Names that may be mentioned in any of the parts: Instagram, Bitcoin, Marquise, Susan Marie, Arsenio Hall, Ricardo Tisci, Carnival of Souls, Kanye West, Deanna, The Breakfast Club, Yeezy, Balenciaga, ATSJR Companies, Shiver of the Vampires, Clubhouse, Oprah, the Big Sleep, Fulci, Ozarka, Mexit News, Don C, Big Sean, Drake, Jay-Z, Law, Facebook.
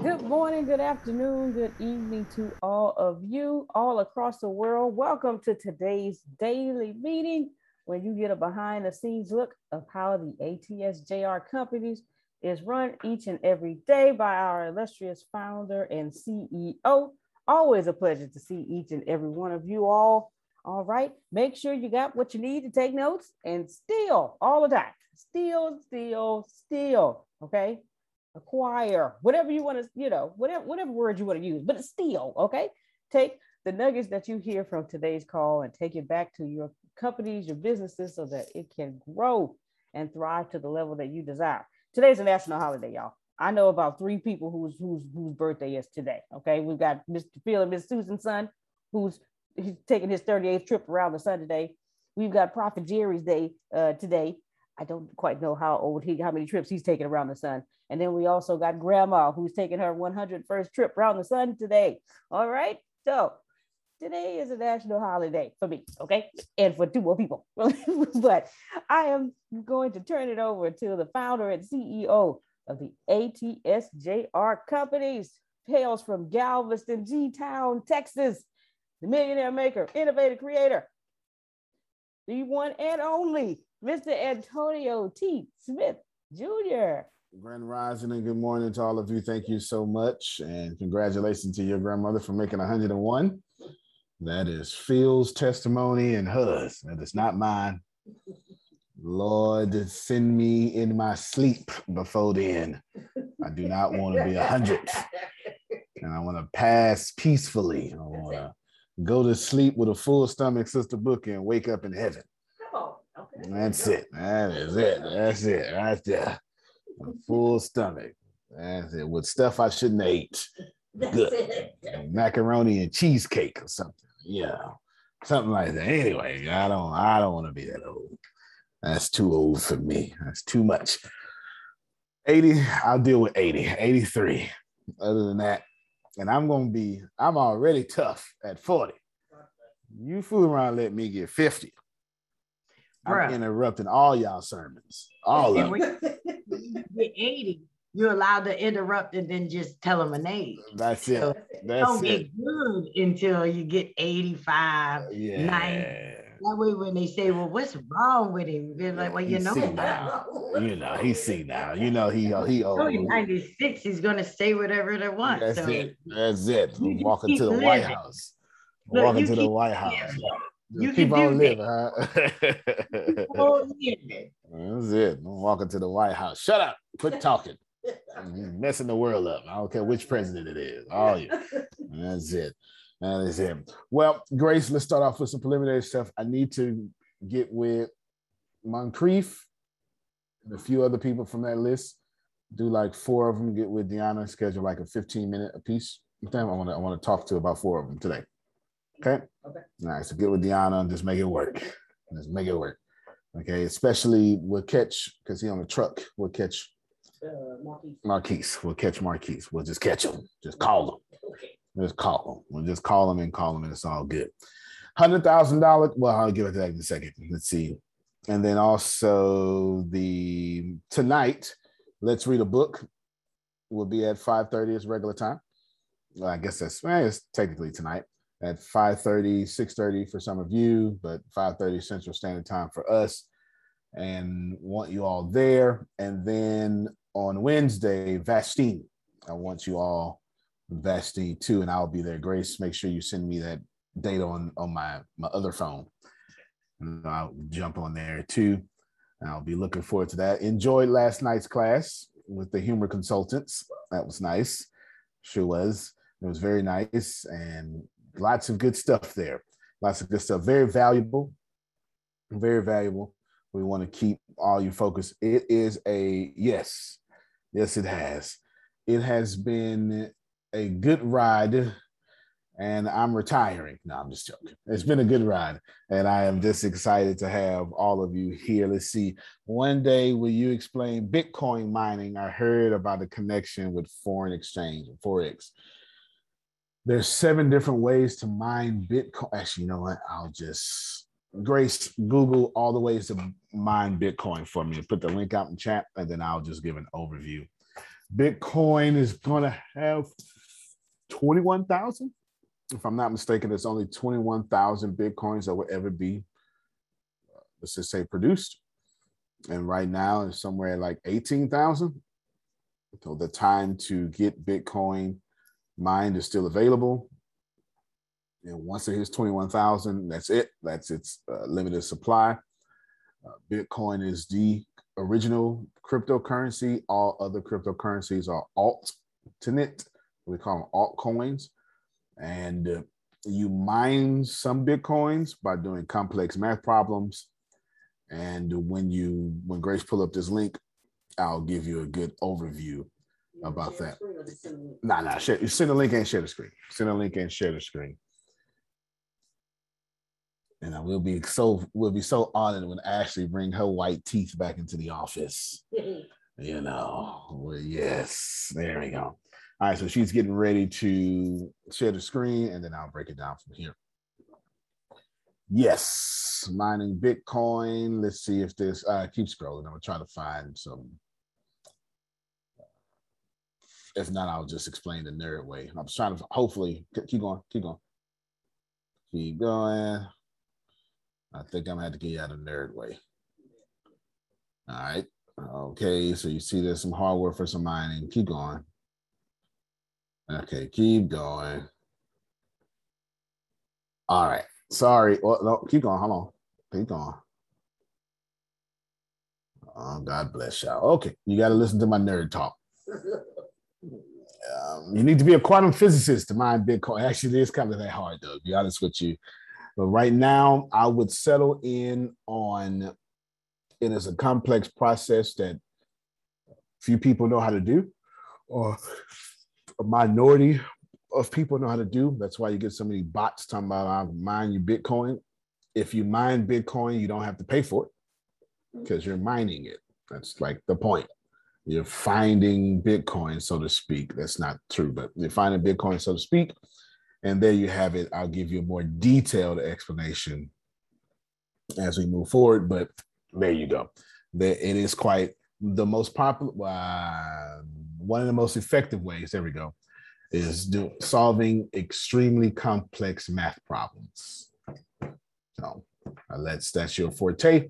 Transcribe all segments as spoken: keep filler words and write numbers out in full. Good morning, good afternoon, good evening to all of you all across the world. Welcome to today's daily meeting where you get a behind the scenes look of how the A T S J R Companies is run each and every day by our illustrious founder and C E O. Always a pleasure to see each and every one of you all. All right, make sure you got what you need to take notes and steal all of that. Steal, steal, steal, okay? Acquire, whatever you want to, you know, whatever whatever word you want to use, but it's still, okay? Take the nuggets that you hear from today's call and take it back to your companies, your businesses, so that it can grow and thrive to the level that you desire. Today's a national holiday, y'all. I know about three people whose whose whose birthday is today, okay? We've got Mister Phil and Miss Susan's son, who's he's taking his thirty-eighth trip around the sun today. We've got Prophet Jerry's day uh, today. I don't quite know how old he, how many trips he's taking around the sun. And then we also got Grandma, who's taking her one hundred first trip around the sun today. All right. So today is a national holiday for me, okay? And for two more people. But I am going to turn it over to the founder and C E O of the A T S J R Companies, hails from Galveston, G-Town, Texas, the millionaire maker, innovator, creator, the one and only Mister Antonio T. Smith, Junior Grand rising and good morning to all of you. Thank you so much. And congratulations to your grandmother for making one hundred one. That is Phil's testimony and hers. That is not mine. Lord, send me in my sleep before then. I do not want to be one hundred. And I want to pass peacefully. I want to go to sleep with a full stomach, Sister Booker, and wake up in heaven. That's it. That is it. That's it. Right there. A full stomach. That's it. With stuff I shouldn't have ate. Good. Macaroni and cheesecake or something. Yeah. Something like that. Anyway, I don't I don't want to be that old. That's too old for me. That's too much. eighty, I'll deal with eighty. eighty-three. Other than that, and I'm gonna be, I'm already tough at forty. You fool around, let me get fifty. Bruh. I'm interrupting all y'all sermons. All of them. You get eighty. You're allowed to interrupt and then just tell them an age. That's it. So That's don't it. Get good until you get eighty-five, yeah. ninety. That way when they say, well, what's wrong with him? They're like, well, you know, you know, he's senile. You know, he he old. ninety-six, he's going to say whatever they want. That's so it. That's it. Walking to the living. White House. Look, walking to the White House. Living. You keep on living, huh? That's it. I'm walking to the White House. Shut up. Quit talking. I'm messing the world up. I don't care which president it is. Oh, yeah. That's it. That is him. Well, Grace, let's start off with some preliminary stuff. I need to get with Moncrief and a few other people from that list. Do like four of them. Get with Deanna. Schedule like a fifteen minute a piece. I want to. I want to talk to about four of them today. Okay. Okay. All right. So get with Deanna and just make it work. Just make it work. Okay. Especially we'll catch because he on the truck. We'll catch. Uh, Marquise. Marquise. We'll catch Marquise. We'll just catch him. Just call him. Okay. Just call him. We'll just call him and call him, and it's all good. one hundred thousand dollars. Well, I'll give it to that in a second. Let's see. And then also the tonight, let's read a book. We'll be at five thirty. It's regular time. Well, I guess that's well, it's technically tonight at five thirty, six thirty for some of you, but five thirty Central Standard Time for us. And want you all there. And then on Wednesday, Vastine. I want you all Vastine too, and I'll be there. Grace, make sure you send me that data on, on my, my other phone. And I'll jump on there too. And I'll be looking forward to that. Enjoyed last night's class with the humor consultants. That was nice. Sure was. It was very nice and lots of good stuff there. Lots of good stuff. Very valuable. Very valuable. We want to keep all your focus. It is a, yes, yes, it has. It has been a good ride and I'm retiring. No, I'm just joking. It's been a good ride and I am just excited to have all of you here. Let's see. One day, will you explain Bitcoin mining? I heard about the connection with foreign exchange and Forex. There's seven different ways to mine Bitcoin. Actually, you know what? I'll just... Grace, Google all the ways to mine Bitcoin for me. Put the link out in chat, and then I'll just give an overview. Bitcoin is going to have twenty-one thousand. If I'm not mistaken, there's only twenty-one thousand Bitcoins that will ever be, let's just say, produced. And right now, it's somewhere like eighteen thousand. So the time to get Bitcoin mined is still available. And once it hits twenty-one thousand, that's it. That's its uh, limited supply. Uh, Bitcoin is the original cryptocurrency. All other cryptocurrencies are alternate. We call them altcoins. And uh, you mine some Bitcoins by doing complex math problems. And when you, when Grace pull up this link, I'll give you a good overview about that. Nah, nah, share, send a link and share the screen. Send a link and share the screen. And I will be so will be so honored when Ashley bring her white teeth back into the office. You know, well, yes, there we go. All right, so she's getting ready to share the screen, and then I'll break it down from here. Yes, mining Bitcoin. Let's see if this. Uh, keep scrolling. I'm gonna try to find some. If not, I'll just explain the nerd way. I'm trying to hopefully keep going. Keep going. Keep going. I think I'm gonna have to get you out of nerd way. All right. Okay. So you see there's some hardware for some mining. Keep going. Okay. Keep going. All right. Sorry. Well, no, keep going. Hold on. Keep going. Oh, God bless y'all. Okay. You got to listen to my nerd talk. um, you need to be a quantum physicist to mine Bitcoin. Actually, it's kind of that hard, though, to be honest with you. But right now, I would settle in on it is a complex process that few people know how to do, or a minority of people know how to do. That's why you get so many bots talking about, I'll mine your Bitcoin. If you mine Bitcoin, you don't have to pay for it because you're mining it. That's like the point. You're finding Bitcoin, so to speak. That's not true, but you're finding Bitcoin, so to speak. And there you have it. I'll give you a more detailed explanation as we move forward, but there you go. It is quite the most popular, uh, one of the most effective ways, there we go, is do, solving extremely complex math problems. So unless that's your forte,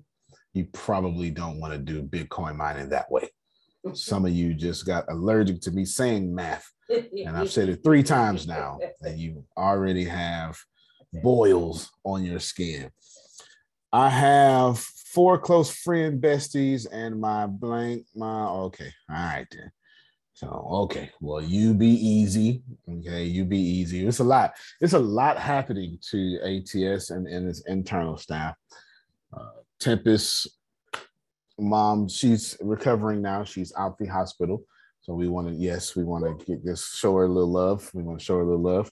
you probably don't want to do Bitcoin mining that way. Some of you just got allergic to me saying math, and I've said it three times now, and you already have boils on your skin. I have four close friend besties and my blank, my, okay, all right then. So, okay, well, you be easy, okay, you be easy. It's a lot, it's a lot happening to A T S and, and its internal staff. Uh, Tempest, mom, she's recovering now. She's out the hospital. So we want to, yes, we want to get this, show her a little love. We want to show her a little love.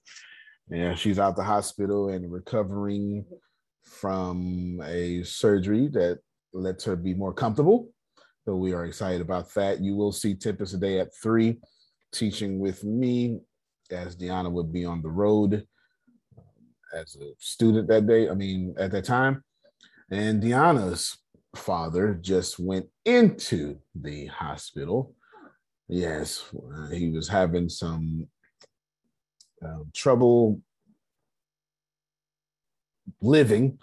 Yeah, she's out the hospital and recovering from a surgery that lets her be more comfortable. So we are excited about that. You will see Tempest today at three teaching with me, as Deanna would be on the road as a student that day. I mean, at that time. And Deanna's father just went into the hospital. Yes, uh, he was having some uh, trouble living,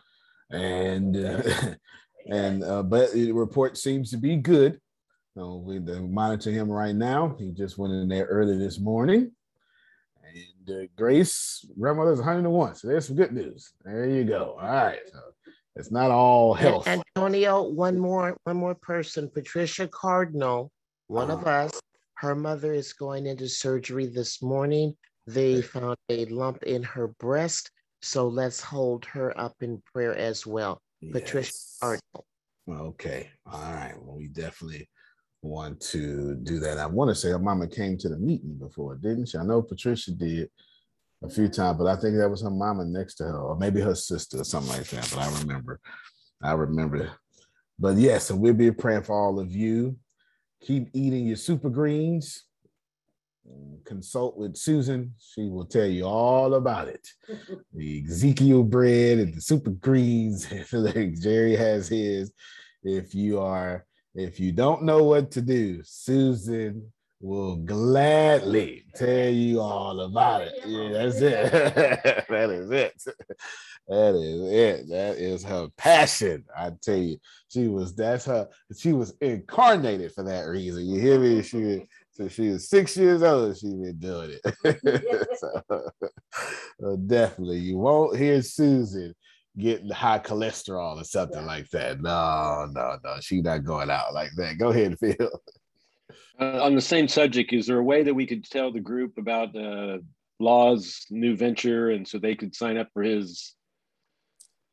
and uh, and uh, but the report seems to be good. So we monitor him right now. He just went in there early this morning. And uh, Grace, grandmother's one hundred and one. So there's some good news. There you go. All right. So it's not all health. And Antonio, one more, one more person, Patricia Cardinal, one uh, of us. Her mother is going into surgery this morning. They found a lump in her breast, so let's hold her up in prayer as well. Yes. Patricia Cardinal. Okay, all right. Well, we definitely want to do that. I want to say her mama came to the meeting before, didn't she? I know Patricia did a few times, but I think that was her mama next to her, or maybe her sister or something like that. But I remember, I remember. But yes, yeah, so we'll be praying for all of you. Keep eating your super greens. Consult with Susan. She will tell you all about it. The Ezekiel bread and the super greens. Like Jerry has his. If you are, if you don't know what to do, Susan will gladly tell you all about it. Yeah, that's it. That is it. That is it. That is her passion. I tell you, she was, that's her, she was incarnated for that reason. You hear me? She, so she was six years old, she's been doing it. so, so definitely, you won't hear Susan getting high cholesterol or something yeah. like that. No, no, no, she's not going out like that. Go ahead, Phil. Uh, on the same subject, is there a way that we could tell the group about uh, Law's new venture, and so they could sign up for his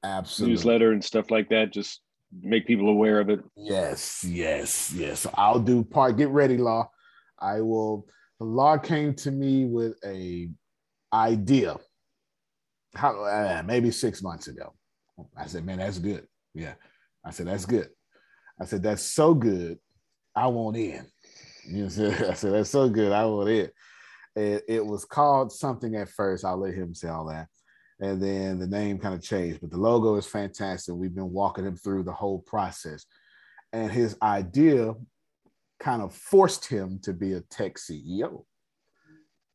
Absolutely. newsletter and stuff like that? Just make people aware of it. Yes, yes, yes. I'll do part. Get ready, Law. I will. Law came to me with a idea, how, uh, maybe six months ago. I said, "Man, that's good." Yeah, I said, "That's good." I said, "That's so good, I want in." You know, I said, that's so good. I want it. it. It was called something at first. I'll let him say all that. And then the name kind of changed, but the logo is fantastic. We've been walking him through the whole process. And his idea kind of forced him to be a tech C E O.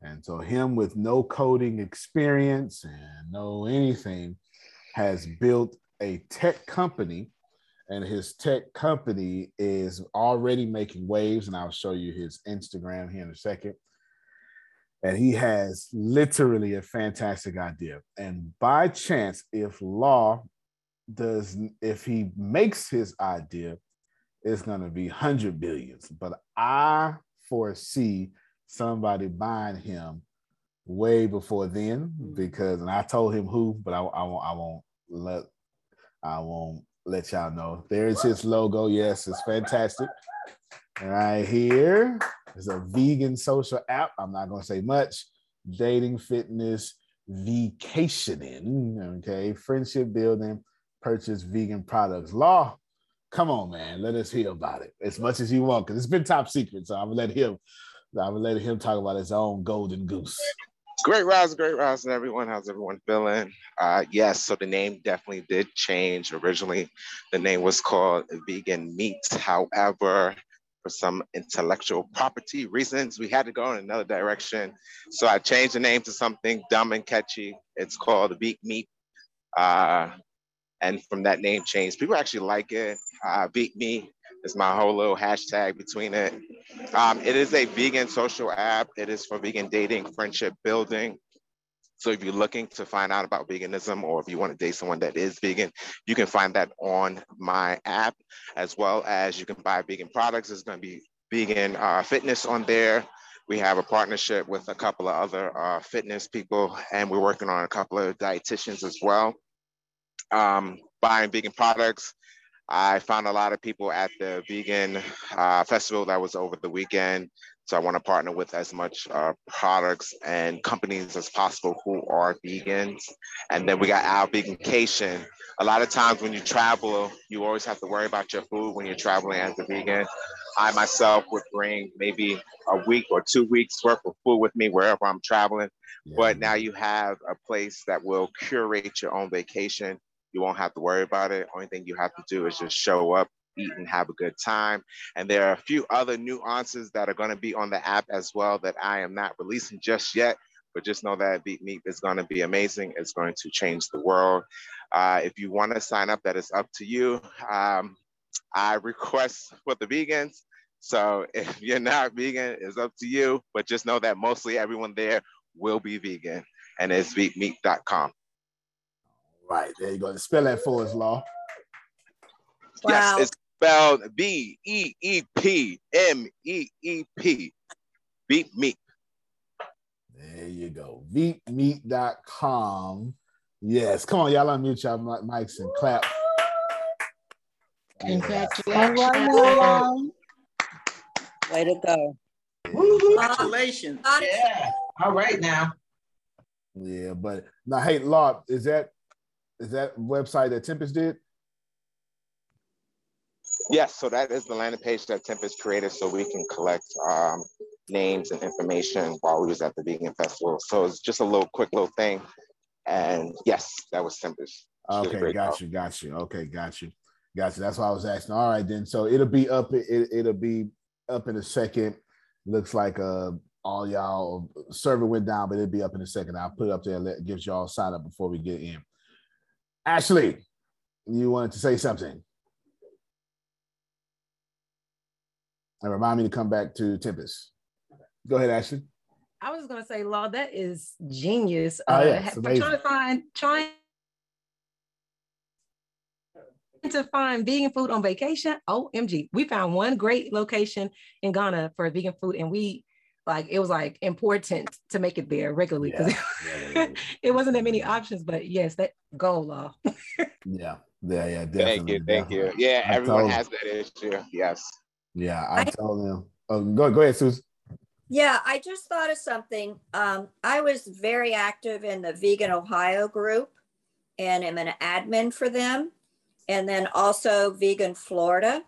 And so him with no coding experience and no anything has built a tech company. And his tech company is already making waves. And I'll show you his Instagram here in a second. And he has literally a fantastic idea. And by chance, if Law does, if he makes his idea, it's going to be hundred billions. But I foresee somebody buying him way before then, because, and I told him who, but I, I won't, I won't let, I won't. let y'all know. There's his logo. Yes, it's fantastic. Right here. It's a vegan social app. I'm not going to say much. Dating, fitness, vacationing, okay, friendship building, purchase vegan products. Law, come on, man. Let us hear about it as much as you want, because it's been top secret. So I'm going to let him, I'm going to let him talk about his own golden goose. Great rise, great rise, and everyone. How's everyone feeling? Uh, yes, so the name definitely did change. Originally, the name was called Vegan Meat. However, for some intellectual property reasons, we had to go in another direction. So I changed the name to something dumb and catchy. It's called Beepmeat. Uh, and from that name change, people actually like it. Uh, Beepmeat is my whole little hashtag between it. Um, it is a vegan social app. It is for vegan dating, friendship building. So if you're looking to find out about veganism, or if you want to date someone that is vegan, you can find that on my app, as well as you can buy vegan products. There's going to be vegan uh, fitness on there. We have a partnership with a couple of other uh, fitness people, and we're working on a couple of dietitians as well. Um, buying vegan products. I found a lot of people at the vegan uh, festival that was over the weekend. So I want to partner with as much uh, products and companies as possible who are vegans. And then we got our vegancation. A lot of times when you travel, you always have to worry about your food when you're traveling as a vegan. I myself would bring maybe a week or two weeks worth of food with me wherever I'm traveling. Yeah. But now you have a place that will curate your own vacation. You won't have to worry about it. Only thing you have to do is just show up, eat, and have a good time. And there are a few other nuances that are going to be on the app as well that I am not releasing just yet, but just know that Beepmeat is going to be amazing. It's going to change the world. Uh, if you want to sign up, that is up to you. Um, I request for the vegans. So if you're not vegan, it's up to you, but just know that mostly everyone there will be vegan, and it's beepmeat dot com. All right, there you go. Spell that for us, Law. Wow. Yes, it's spelled B E E P M E E P. Beepmeat. There you go. Beepmeat dot com. Yes. Come on, y'all unmute y'all mics and clap. Congratulations. Congratulations. Way to go. Congratulations. Yeah. All right now. Yeah, but now, hey, Law, is that is that website that Tempest did? Yes, so that is the landing page that Tempest created so we can collect um, names and information while we was at the Vegan Festival. So it's just a little quick little thing. And yes, that was Tempest. Okay, got you, got you. Okay, got you. Got you. That's why I was asking. All right, then. So it'll be up, it, it'll be up in a second. Looks like uh, all y'all server went down, but it'll be up in a second. I'll put it up there, let, gives y'all a sign up before we get in. Ashley, you wanted to say something? And remind me to come back to Tempest. Go ahead, Ashley. I was going to say, Law, that is genius. Oh, yeah, uh, trying to find trying to find vegan food on vacation. O M G, we found one great location in Ghana for vegan food, and we like it was like important to make it there regularly because yeah. yeah. it wasn't that many options. But yes, that goal, Law. yeah, yeah, yeah. Definitely. Thank you, thank you. Yeah, I everyone has that issue. Yes. Yeah, I, I told him. Oh, go, go ahead, Susan. Yeah, I just thought of something. Um, I was very active in the Vegan Ohio group, and I'm an admin for them. And then also Vegan Florida.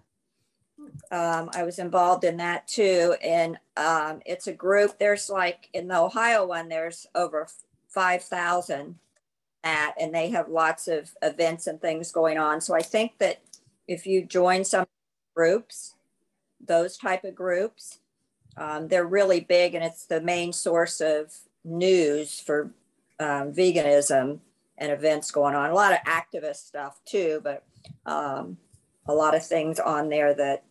Um, I was involved in that too. And um, it's a group, there's like in the Ohio one, there's over five thousand at, and they have lots of events and things going on. So I think that if you join some groups, those type of groups, um, they're really big, and it's the main source of news for um, veganism and events going on. A lot of activist stuff too, but um, a lot of things on there that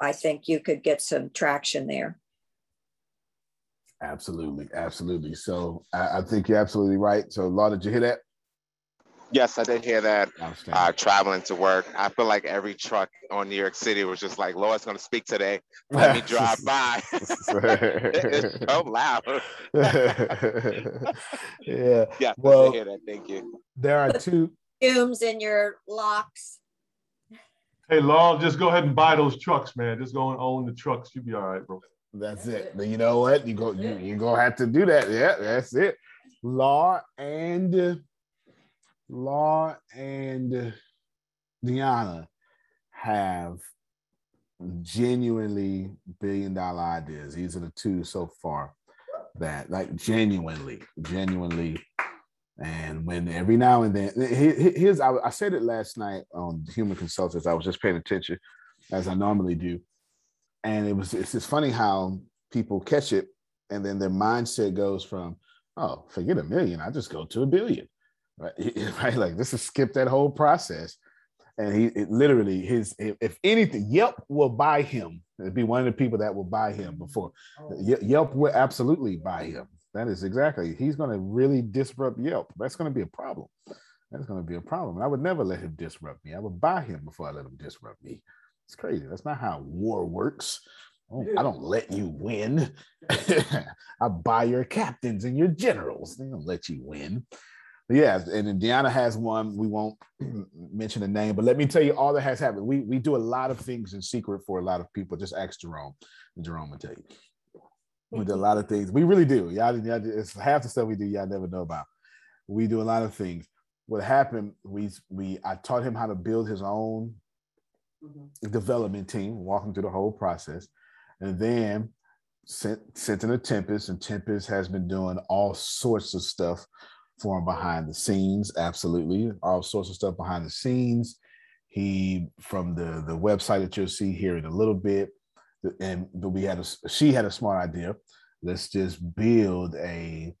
I think you could get some traction there. Absolutely, absolutely. So I, I think you're absolutely right. So Law, did you hear that? Yes, I did hear that. Uh, traveling to work, I feel like every truck on New York City was just like, "Lord's going to speak today. Let me drive by." It's so loud. yeah. Yeah. Well, I hear that. Thank you. There are two fumes in your locks. Hey, Law, just go ahead and buy those trucks, man. Just go and own the trucks. You'll be all right, bro. That's it. But you know what? You go. You you gonna have to do that. Yeah, that's it. Law and. Law and Deanna have genuinely billion dollar ideas. These are the two so far that, like genuinely, genuinely. And when every now and then, here's, I said it last night on Human Consultants, I was just paying attention as I normally do. And it was, it's just funny how people catch it. And then their mindset goes from, oh, forget a million, I just go to a billion, right? Right? Like this is skip that whole process. And he it literally, his if anything, Yelp will buy him. It'd be one of the people that will buy him before. Oh. Yelp will absolutely buy him. That is exactly, he's going to really disrupt Yelp. That's going to be a problem. That's going to be a problem. I would never let him disrupt me. I would buy him before I let him disrupt me. It's crazy. That's not how war works. Oh, I don't let you win. I buy your captains and your generals. They don't let you win. But yeah, and then Deanna has one. We won't mention the name, but let me tell you all that has happened. We we do a lot of things in secret for a lot of people. Just ask Jerome. Jerome will tell you. We do a lot of things. We really do. Y'all, y'all, it's half the stuff we do y'all never know about. We do a lot of things. What happened, we we I taught him how to build his own mm-hmm. development team, walking through the whole process. And then sent, sent in a Tempest, and Tempest has been doing all sorts of stuff for him behind the scenes. Absolutely. All sorts of stuff behind the scenes. He, from the, the website that you'll see here in a little bit, and we had a, she had a smart idea. Let's just build a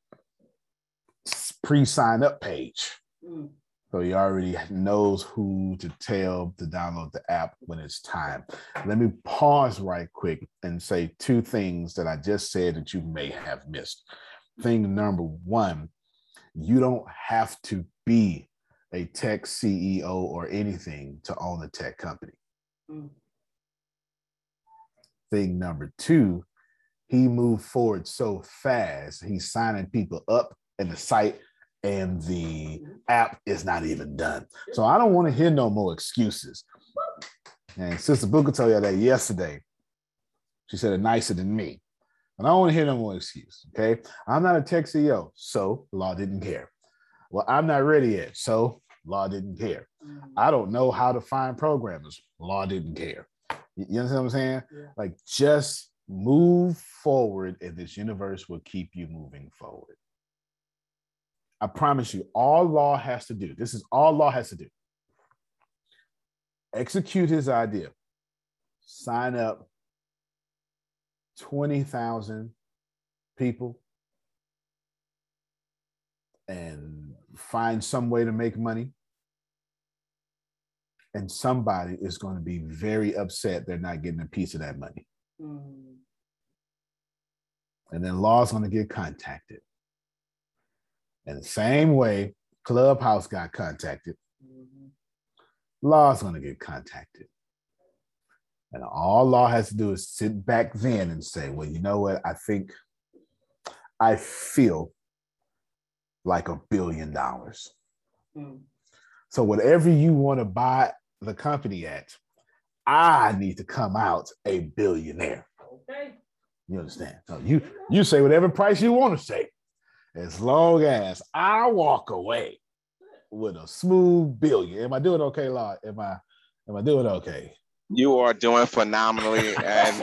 pre-sign up page. Mm. So he already knows who to tell to download the app when it's time. Let me pause right quick and say two things that I just said that you may have missed. Thing number one, you don't have to be a tech C E O or anything to own a tech company. Mm-hmm. Thing number two, he moved forward so fast, he's signing people up in the site and the app is not even done. So I don't want to hear no more excuses. And Sister Booker told you that yesterday. She said it nicer than me. And I don't want to hear no more excuses, okay? I'm not a tech C E O, so Law didn't care. Well, I'm not ready yet, so Law didn't care. I don't know how to find programmers. Law didn't care. You understand what I'm saying? Yeah. Like, just move forward and this universe will keep you moving forward. I promise you, all Law has to do, this is all Law has to do. Execute his idea. Sign up twenty thousand people and find some way to make money. And somebody is going to be very upset they're not getting a piece of that money. Mm. And then Law's going to get contacted. And the same way Clubhouse got contacted, mm-hmm. Law's going to get contacted. And all Law has to do is sit back then and say, well, you know what? I think I feel like a billion dollars. Mm. So whatever you want to buy the company at, I need to come out a billionaire. Okay. You understand? So you, you say whatever price you want to say. As long as I walk away with a smooth billion. Am I doing okay, Law? Am I am I doing okay? You are doing phenomenally. And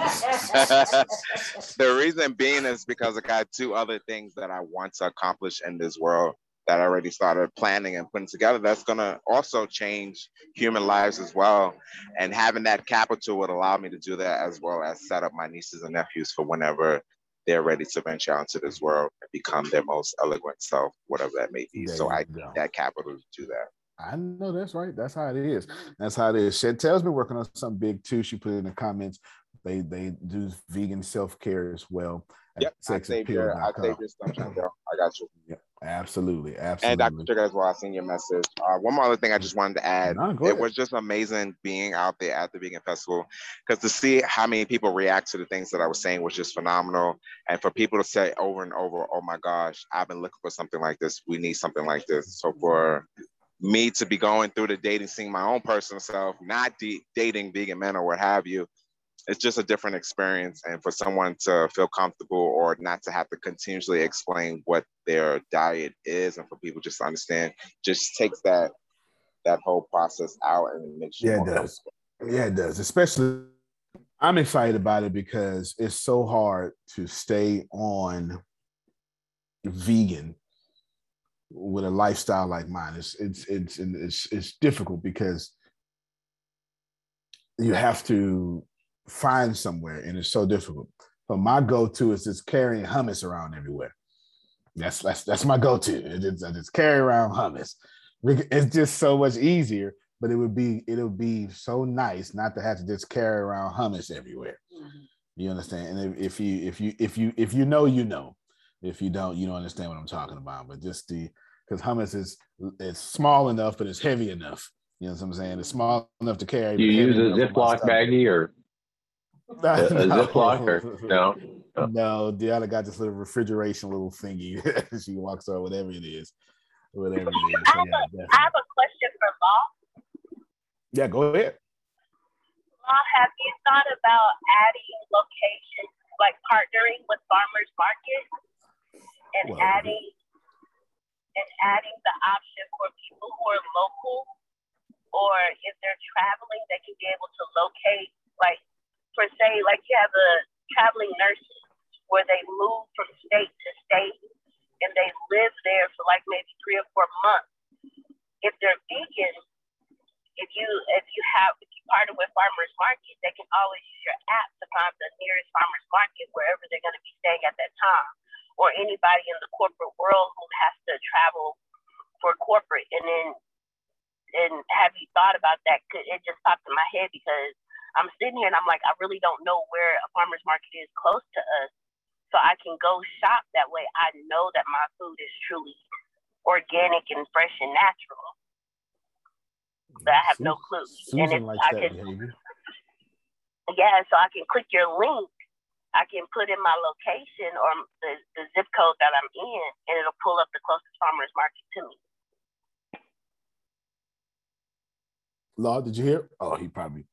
the reason being is because I got two other things that I want to accomplish in this world that I already started planning and putting together. That's going to also change human lives as well. And having that capital would allow me to do that, as well as set up my nieces and nephews for whenever they're ready to venture out into this world and become their most eloquent self, whatever that may be. There so I need that capital to do that. I know that's right. That's how it is. That's how it is. Chantel's been working on something big too. She put it in the comments. They they do vegan self-care as well. Yep. I saved your stuff, Chantel. I got you. Yep. Absolutely. Absolutely. And Doctor Sugar as well, I seen your message. Uh, one more other thing I just wanted to add. No, it ahead. was just amazing being out there at the Vegan Festival, because to see how many people react to the things that I was saying was just phenomenal. And for people to say over and over, oh my gosh, I've been looking for something like this. We need something like this. So for me to be going through the dating scene, my own personal self, not de- dating vegan men or what have you, it's just a different experience. And for someone to feel comfortable or not to have to continuously explain what their diet is, and for people just to understand, just takes that that whole process out and makes you. Yeah, it does. Yeah, it does. Especially, I'm excited about it because it's so hard to stay on vegan with a lifestyle like mine, it's it's it's it's it's difficult because you have to find somewhere, and it's so difficult. So my go-to is just carrying hummus around everywhere. That's that's that's my go-to. It is, I just carry around hummus. It's just so much easier, but it would be it'll be so nice not to have to just carry around hummus everywhere. Mm-hmm. You understand? And if, if you if you if you if you know, you know. If you don't, you don't understand what I'm talking about. But just the because hummus is it's small enough, but it's heavy enough. You know what I'm saying? It's small enough to carry. You use a Ziploc baggie or no, a, a no. Ziploc or no? No, no Deanna got this little refrigeration little thingy. She walks on whatever it is, whatever it is. So, I, have yeah, a, I have a question for Law. Yeah, go ahead. Law, have you thought about adding locations, like partnering with farmers markets? And well, adding and adding the option for people who are local, or if they're traveling, they can be able to locate, like per se, like you have a traveling nurses where they move from state to state and they live there for like maybe three or four months. If they're vegan, if you if you have if you partner with farmers market, they can always use your app to find the nearest farmers market wherever they're going to be staying at that time. Or anybody in the corporate world who has to travel for corporate. And then, and have you thought about that? It just popped in my head because I'm sitting here and I'm like, I really don't know where a farmer's market is close to us. So I can go shop that way. I know that my food is truly organic and fresh and natural. But I have no clue. Susan and likes I that can, behavior. Yeah, so I can click your link. I can put in my location or the, the zip code that I'm in, and it'll pull up the closest farmer's market to me. Law, did you hear? Oh, he probably.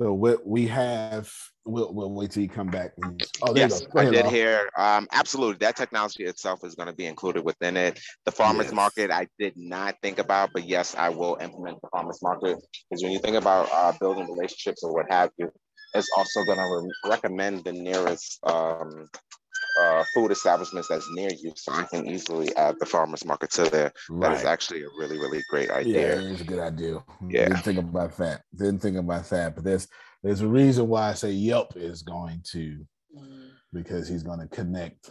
So what we have, we'll, we'll wait till you come back. And, oh, there yes, you go. Go ahead, I did Law. Hear. Um, absolutely. That technology itself is going to be included within it. The farmer's yes. market, I did not think about, but yes, I will implement the farmer's market. Because when you think about uh, building relationships or what have you, it's also going to re- recommend the nearest um, uh, food establishments that's near you, so I can easily add the farmers market to there. Right. That is actually a really, really great idea. Yeah, it's a good idea. Yeah, didn't think about that. Didn't think about that. But there's there's a reason why I say Yelp is going to, because he's going to connect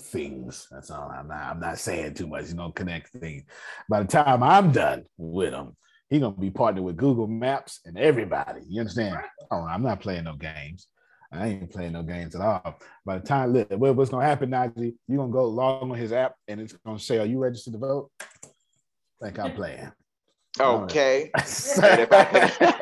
things. That's all. I'm not. I'm not saying too much. He's going to connect things. By the time I'm done with him, he's going to be partnered with Google Maps and everybody. You understand? Oh, I'm not playing no games. I ain't playing no games at all. By the time, look, what's going to happen, Najee, you're going to go log on his app and it's going to say, are you registered to vote? I think I'm playing. Okay. Right. if, I could,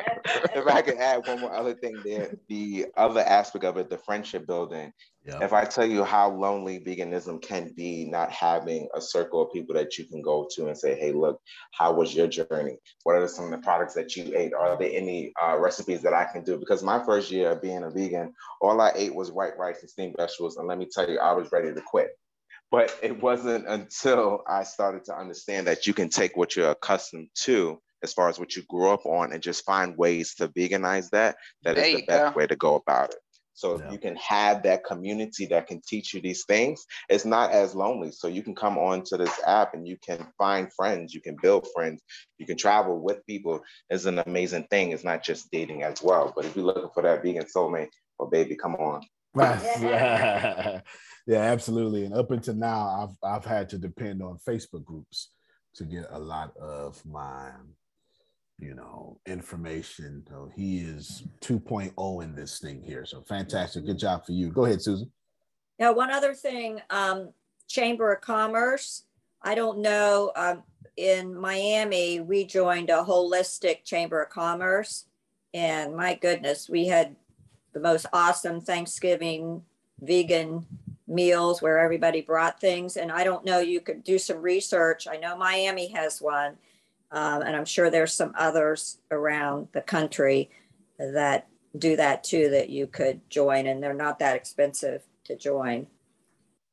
if I could add one more other thing there, the other aspect of it, the friendship building. Yep. If I tell you how lonely veganism can be, not having a circle of people that you can go to and say, hey, look, how was your journey? What are some of the products that you ate? Are there any uh, recipes that I can do? Because my first year of being a vegan, all I ate was white rice and steamed vegetables. And let me tell you, I was ready to quit. But it wasn't until I started to understand that you can take what you're accustomed to as far as what you grew up on and just find ways to veganize that. That there is the best go. way to go about it. So yeah. if you can have that community that can teach you these things, it's not as lonely. So you can come onto this app and you can find friends, you can build friends, you can travel with people. It's an amazing thing. It's not just dating as well. But if you're looking for that vegan soulmate, well, baby, come on. Yeah, absolutely. And up until now, I've I've had to depend on Facebook groups to get a lot of my, you know, information. So he is two point oh in this thing here. So fantastic. Good job for you. Go ahead, Susan. Yeah, one other thing, um, Chamber of Commerce. I don't know, um, in Miami, we joined a holistic Chamber of Commerce. And my goodness, we had the most awesome Thanksgiving vegan meals where everybody brought things. And I don't know, you could do some research. I know Miami has one, um, and I'm sure there's some others around the country that do that too, that you could join, and they're not that expensive to join.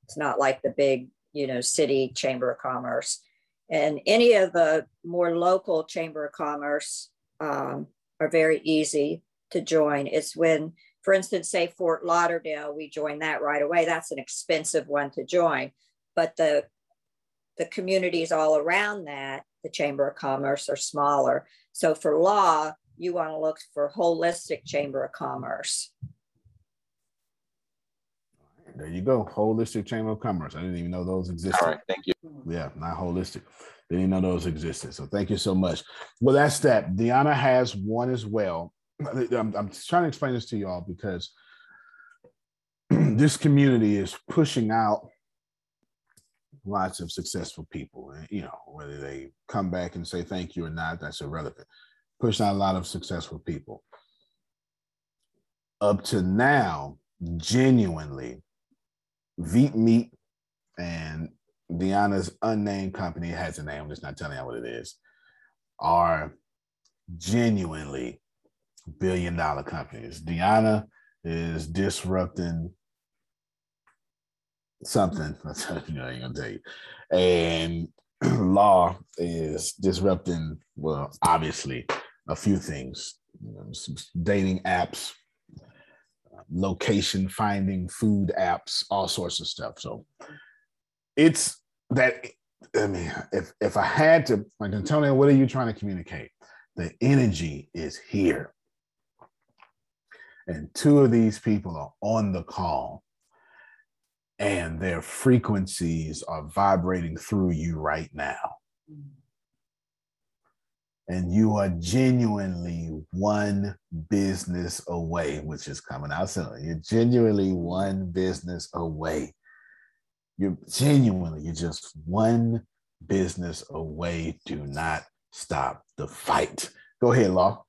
It's not like the big, you know, city Chamber of Commerce. And any of the more local Chamber of Commerce um, are very easy to join. It's when, for instance, say Fort Lauderdale, we join that right away. That's an expensive one to join. but the the communities all around that, the Chamber of Commerce, are smaller. So for law, you want to look for holistic Chamber of Commerce. There you go. Holistic Chamber of Commerce. I didn't even know those existed. All right, thank you. Yeah, not holistic. They didn't know those existed. So thank you so much. Well, that's that. Deanna has one as well. I'm, I'm trying to explain this to you all because this community is pushing out lots of successful people. And, you know, whether they come back and say thank you or not, that's irrelevant. Pushing out a lot of successful people. Up to now, genuinely, Veepmeat and Deanna's unnamed company, it has a name, I'm just not telling you what it is, are genuinely billion dollar companies. Deanna is disrupting something, I ain't gonna tell you. And Law is disrupting, well, obviously, a few things, you know, dating apps, location finding, food apps, all sorts of stuff. So it's that, I mean, if, if I had to, like, Antonio, what are you trying to communicate? The energy is here. And two of these people are on the call and their frequencies are vibrating through you right now. And you are genuinely one business away, which is coming out soon. You're genuinely one business away. You're genuinely, you're just one business away. Do not stop the fight. Go ahead, Law.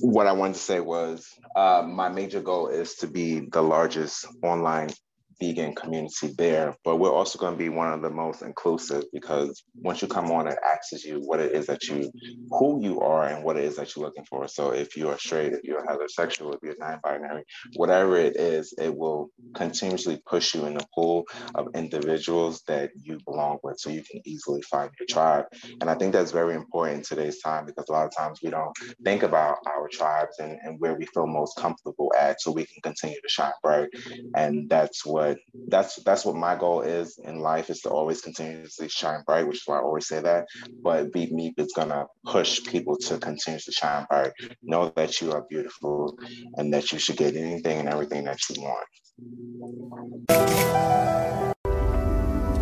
What I wanted to say was uh, my major goal is to be the largest online vegan community there, but we're also going to be one of the most inclusive, because once you come on, it asks you what it is that you, who you are and what it is that you're looking for. So if you are straight, if you're heterosexual, if you're non-binary, whatever it is, it will continuously push you in the pool of individuals that you belong with, so you can easily find your tribe. And I think that's very important in today's time, because a lot of times we don't think about our tribes and, and where we feel most comfortable at, so we can continue to shine bright. And that's what But that's that's what my goal is in life, is to always continuously shine bright, which is why I always say that. But Beepmeat is gonna push people to continue to shine bright. Know that you are beautiful and that you should get anything and everything that you want.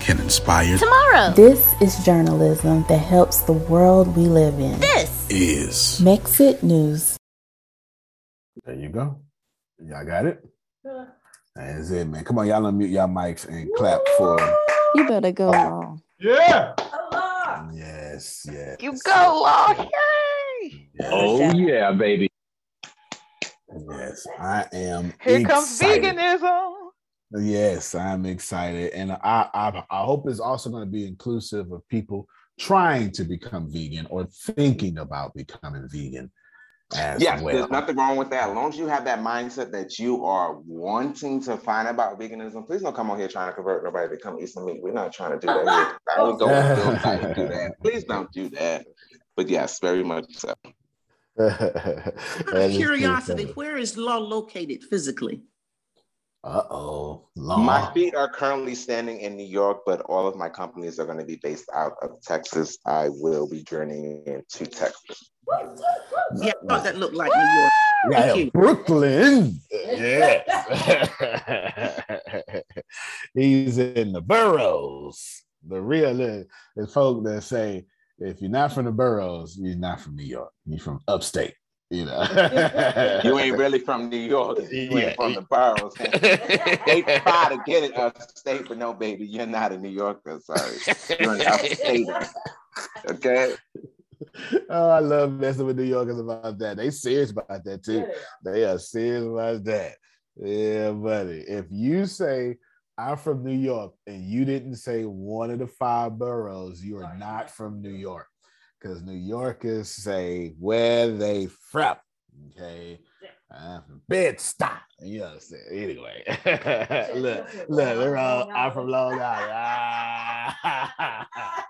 can inspire tomorrow. This is journalism that helps the world we live in. This is Mexit News. There you go. Y'all got it? Yeah. That's it, man. Come on, y'all unmute y'all mics and clap for... You better go, Law. Yeah! Hello. Yes, yes. You go, Law. Yay! Yes. Oh, yeah, baby. Yes, I am Here excited. Comes veganism. Yes, I'm excited, and I, I I hope it's also going to be inclusive of people trying to become vegan or thinking about becoming vegan as yes, well. There's nothing wrong with that. As long as you have that mindset that you are wanting to find about veganism, please don't come on here trying to convert nobody to come eat some meat. We're not trying to do that. I don't go to do that. Please don't do that. But yes, very much so. Curiosity, where is Law located physically? Uh-oh. Law. My feet are currently standing in New York, but all of my companies are going to be based out of Texas. I will be journeying into Texas. Yeah, I thought that looked like Woo! New York. Yeah, Brooklyn. Yes. He's in the boroughs. The real, the folk that say if you're not from the boroughs, you're not from New York. You're from upstate. You know, you ain't really from New York. You ain't from the boroughs. They try to get it upstate, but no, baby, you're not a New Yorker. Sorry, you're an upstater. Okay. Oh, I love messing with New Yorkers about that. They serious about that too. They are serious about that. Yeah, buddy. If you say I'm from New York and you didn't say one of the five boroughs, you are not from New York. Because New Yorkers say where they from, okay? Uh, Bed-Stuy, you know what I'm saying? Anyway, look, look, they're all, I'm from Long Island. Ah.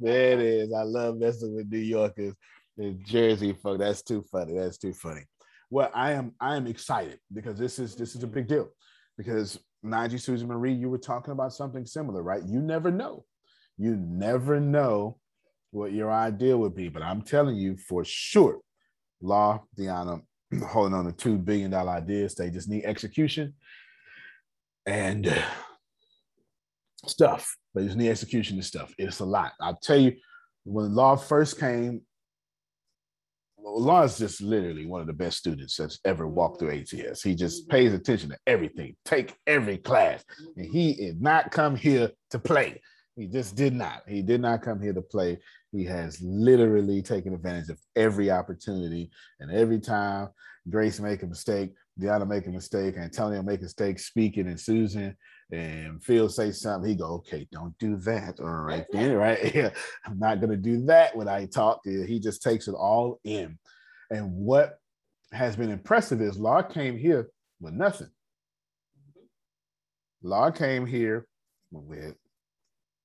There it is. I love messing with New Yorkers and Jersey folk. That's too funny. That's too funny. Well, I am, I am excited because this is, this is a big deal. Because Najee, Susan Marie, you were talking about something similar, right? You never know. You never know what your idea would be, but I'm telling you for sure, Law, Deanna, holding on to two billion dollar ideas. They just need execution and uh, stuff. They just need execution and stuff. It's a lot. I'll tell you, when Law first came, Law is just literally one of the best students that's ever walked through A T S. He just pays attention to everything, take every class, and he did not come here to play. He just did not. He did not come here to play. He has literally taken advantage of every opportunity. And every time Grace make a mistake, Deanna make a mistake, Antonio make a mistake speaking, and Susan and Phil say something, he go, okay, don't do that. All right, then, right? Yeah, I'm not going to do that when I talk. He just takes it all in. And what has been impressive is Law came here with nothing. Law came here with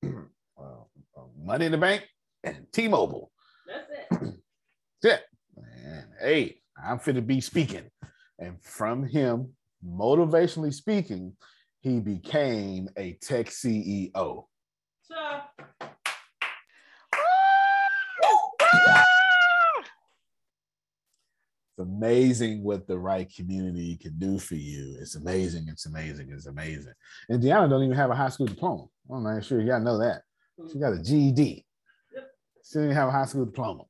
Uh, money in the bank and T-Mobile. That's it. That's it. And hey, I'm finna be speaking. And from him, motivationally speaking, he became a tech C E O. Sure. It's amazing what the right community can do for you. It's amazing. It's amazing. It's amazing. And Deanna don't even have a high school diploma. I'm not sure you gotta know that. She got a G E D. She didn't have a high school diploma.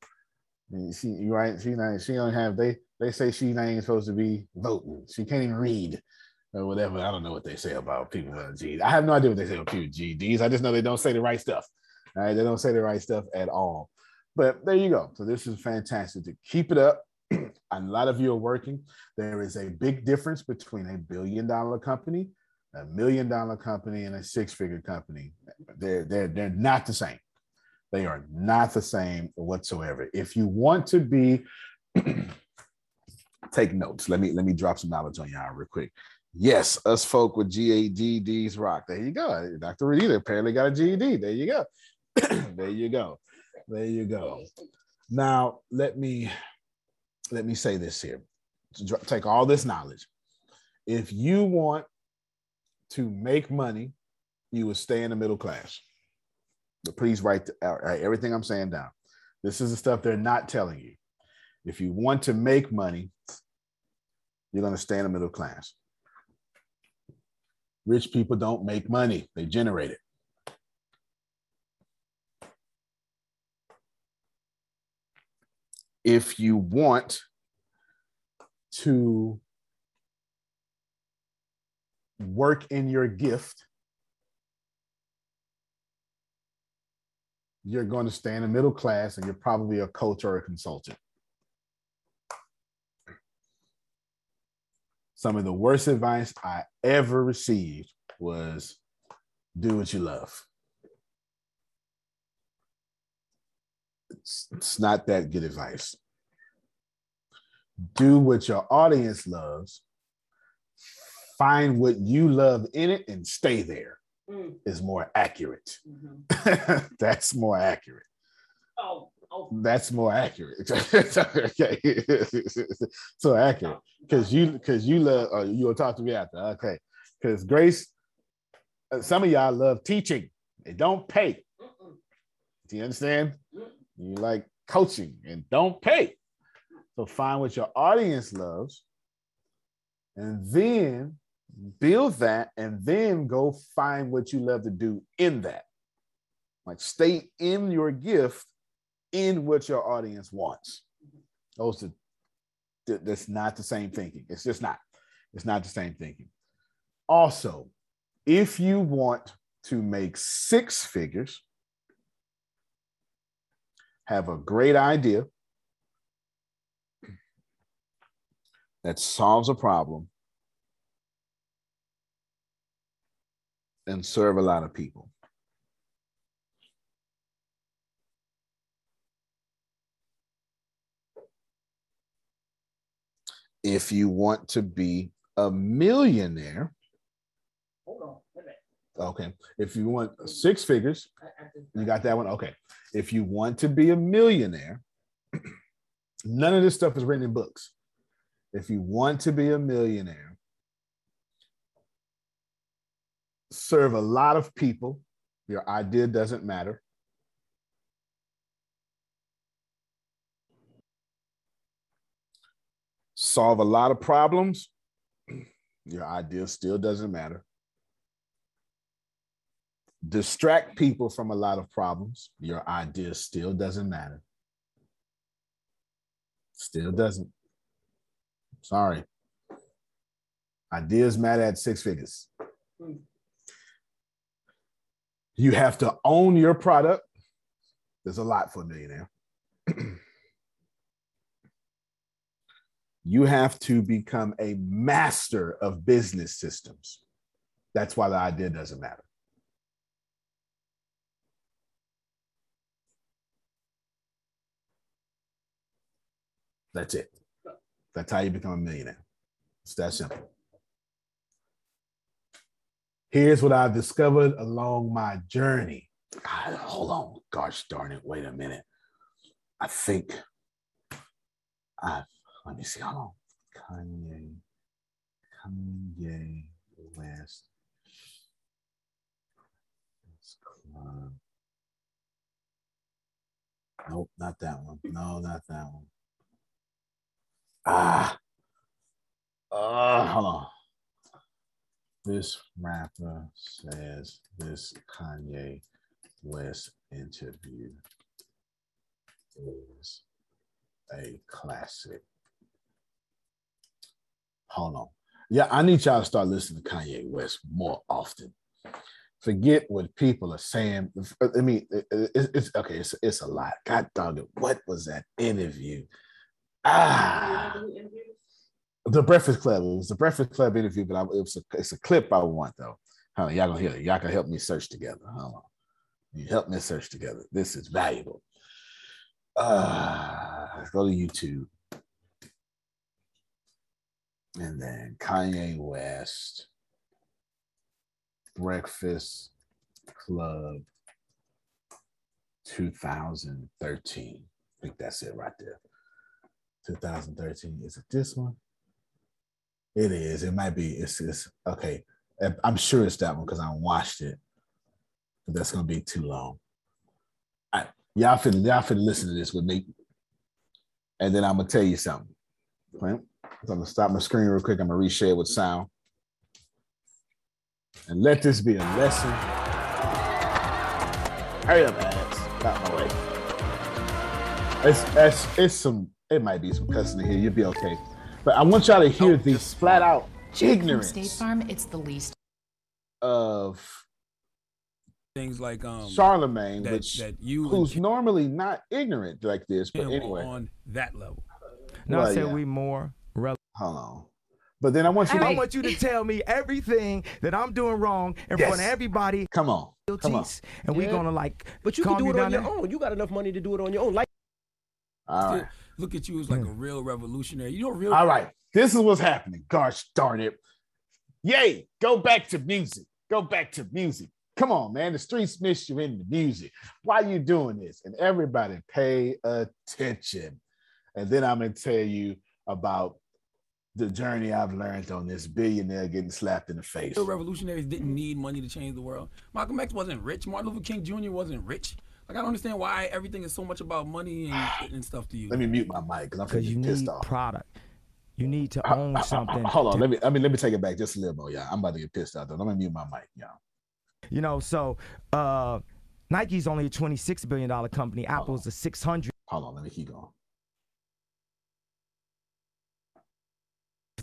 She right. She not. She don't have. They they say she not even supposed to be voting. She can't even read or whatever. I don't know what they say about people with a G E D. I have no idea what they say about people with G E Ds. I just know they don't say the right stuff. All right, they don't say the right stuff at all. But there you go. So this is fantastic. To keep it up. A lot of you are working. There is a big difference between a billion dollar company, a million dollar company, and a six figure company. They're, they're, they're not the same. They are not the same whatsoever. If you want to be, take notes. Let me, let me drop some knowledge on y'all real quick. Yes, us folk with G E Ds rock. There you go. Doctor Redita apparently got a G E D. There you go. There you go. There you go. Now, let me... Let me say this here, take all this knowledge. If you want to make money, you will stay in the middle class. But please write the, right, everything I'm saying down. This is the stuff they're not telling you. If you want to make money, you're going to stay in the middle class. Rich people don't make money. They generate it. If you want to work in your gift, you're going to stay in the middle class and you're probably a coach or a consultant. Some of the worst advice I ever received was do what you love. It's not that good advice. Do what your audience loves. Find what you love in it and stay there mm. is more accurate. Mm-hmm. That's more accurate. Oh, oh. That's more accurate. Okay. So accurate. Because you because you love, uh, you'll talk to me after. Okay. Because Grace, uh, some of y'all love teaching. It don't pay. Mm-mm. Do you understand? Mm-mm. You like coaching and don't pay. So find what your audience loves and then build that and then go find what you love to do in that. Like stay in your gift in what your audience wants. Those are, that's not the same thinking. It's just not. It's not the same thinking. Also, if you want to make six figures, have a great idea that solves a problem and serve a lot of people. If you want to be a millionaire, hold on, wait a minute. Okay. If you want six figures, you got that one? Okay. If you want to be a millionaire, none of this stuff is written in books. If you want to be a millionaire, serve a lot of people, your idea doesn't matter. Solve a lot of problems, your idea still doesn't matter. Distract people from a lot of problems, your idea still doesn't matter. Still doesn't. Sorry. Ideas matter at six figures. You have to own your product. There's a lot for a millionaire. You have to become a master of business systems. That's why the idea doesn't matter. That's it. That's how you become a millionaire. It's that simple. Here's what I've discovered along my journey. God, hold on. Gosh darn it. Wait a minute. I think I've, let me see. Hold on. Kanye. Kanye West. Club. Nope, not that one. No, not that one. Ah. Uh, hold on. This rapper says this Kanye West interview is a classic. Hold on. Yeah, I need y'all to start listening to Kanye West more often. Forget what people are saying. I mean, it's, it's okay. It's, it's a lot. God dog it. What was that interview? Ah. The Breakfast Club. It was the Breakfast Club interview, but I, it was a, it's a clip I want though. Huh, y'all gonna hear it. Y'all can help me search together. Hold on. You help me search together. This is valuable. Uh, let's go to YouTube. And then Kanye West, Breakfast Club two thousand thirteen. I think that's it right there. two thousand thirteen. Is it this one? It is. It might be. It's, it's okay. I'm sure it's that one because I watched it. But that's gonna be too long. All right. Y'all finna y'all finna listen to this with me, and then I'm gonna tell you something. Okay? So I'm gonna stop my screen real quick. I'm gonna reshare with sound, and let this be a lesson. Hurry up, ass. Got my way. It's it's it's some. It might be some cussing in here. You'll be okay. But I want y'all to hear the flat out ignorance. State Farm, it's the least of things like um, Charlemagne, that, which that you who's and, normally not ignorant like this, but anyway, on that level. Now well, say yeah. we more relevant. Hold on. But then I want you. Right. To, I want you to tell me everything that I'm doing wrong in yes. front of everybody. Come on. Come on. And yeah. we're gonna like. But you can do it on your there. own. You got enough money to do it on your own. Like. All right. Look at you as like a real revolutionary. You know, real. All right, this is what's happening. Gosh darn it! Yay! Go back to music. Go back to music. Come on, man. The streets miss you in the music. Why are you doing this? And everybody, pay attention. And then I'm gonna tell you about the journey I've learned on this billionaire getting slapped in the face. Real revolutionaries didn't need money to change the world. Malcolm X wasn't rich. Martin Luther King Junior wasn't rich. Like, I don't understand why everything is so much about money and, and stuff to you. Let me mute my mic because I'm Cause you pissed need off. Product. You need to own I, I, something. I, I, hold on. To... Let me, I mean, let me take it back just a little more, y'all. I'm about to get pissed off, though. Let me mute my mic, y'all. You know, so uh, Nike's only a twenty-six billion dollar company. Hold Apple's on. a six hundred. Hold on, let me keep going.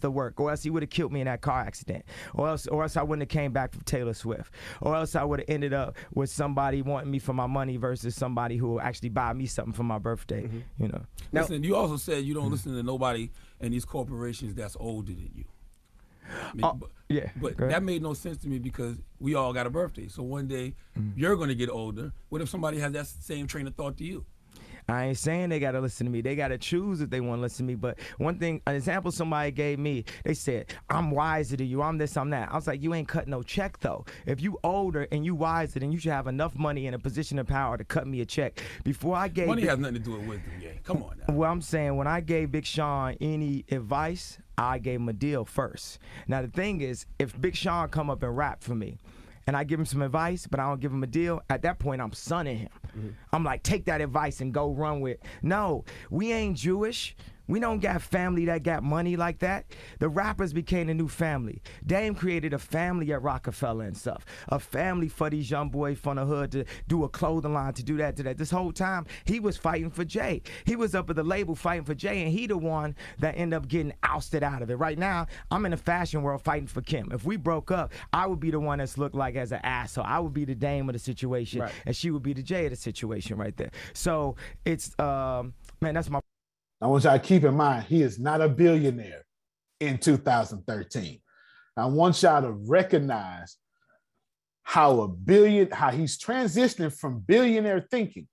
The work, or else he would have killed me in that car accident, or else or else I wouldn't have came back from Taylor Swift, or else I would have ended up with somebody wanting me for my money versus somebody who will actually buy me something for my birthday. Mm-hmm. You know. Now, listen, you also said you don't mm-hmm. listen to nobody in these corporations that's older than you. I mean, uh, but, yeah, but that made no sense to me because we all got a birthday. So one day mm-hmm. you're going to get older. What if somebody has that same train of thought to you? I ain't saying they got to listen to me. They got to choose if they want to listen to me. But one thing, an example somebody gave me, they said, I'm wiser than you. I'm this, I'm that. I was like, you ain't cut no check, though. If you older and you wiser, then you should have enough money and a position of power to cut me a check. Before I gave— Money Big, has nothing to do with wisdom, yeah. Come on now. Well, I'm saying when I gave Big Sean any advice, I gave him a deal first. Now, the thing is, if Big Sean come up and rap for me, and I give him some advice, but I don't give him a deal, at that point, I'm sunning him. Mm-hmm. I'm like, take that advice and go run with it. No, we ain't Jewish. We don't got family that got money like that. The rappers became a new family. Dame created a family at Rockefeller and stuff. A family for these young boys from the hood to do a clothing line, to do that, to that. This whole time, he was fighting for Jay. He was up at the label fighting for Jay, and he the one that ended up getting ousted out of it. Right now, I'm in the fashion world fighting for Kim. If we broke up, I would be the one that's looked like as an asshole. I would be the Dame of the situation, right. And she would be the Jay of the situation right there. So it's, um, man, that's my... I want y'all to keep in mind, he is not a billionaire in two thousand thirteen. I want y'all to recognize how a billion, how he's transitioning from billionaire thinking.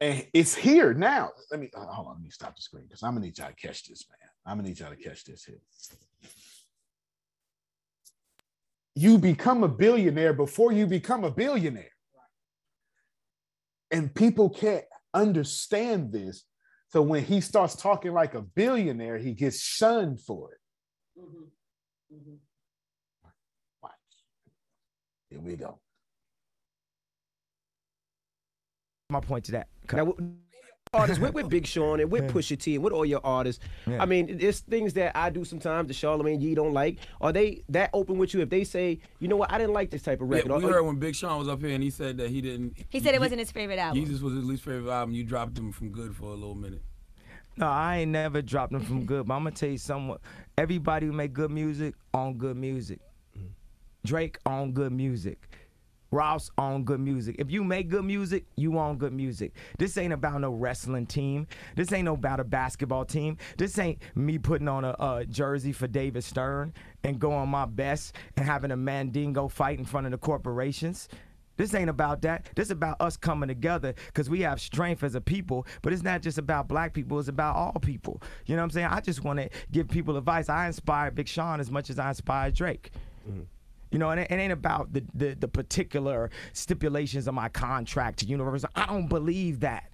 And it's here now. Let me, hold on, let me stop the screen because I'm going to need y'all to catch this, man. I'm going to need y'all to catch this here. You become a billionaire before you become a billionaire. And people can't understand this, so when he starts talking like a billionaire, he gets shunned for it. Mm-hmm. Mm-hmm. Watch. Here we go. My point to that. Now, artists with, with Big Sean and with yeah. Pusha T and with all your artists, yeah. I mean, there's things that I do sometimes that Charlamagne Ye don't like. Are they that open with you if they say, you know what, I didn't like this type of record? Yeah, we or, heard when Big Sean was up here and he said that he didn't. He said it wasn't his favorite album. Jesus was his least favorite album. You dropped him from good for a little minute. No, I ain't never dropped him from good. But I'm gonna tell you something. Everybody who make good music on good music. Drake on good music. Ross on good music. If you make good music, you on good music. This ain't about no wrestling team. This ain't about a basketball team. This ain't me putting on a, a jersey for David Stern and going my best and having a Mandingo fight in front of the corporations. This ain't about that. This is about us coming together because we have strength as a people, but it's not just about black people. It's about all people. You know what I'm saying? I just want to give people advice. I inspire Big Sean as much as I inspire Drake. Mm-hmm. You know, and it ain't about the, the, the particular stipulations of my contract to Universal. I don't believe that.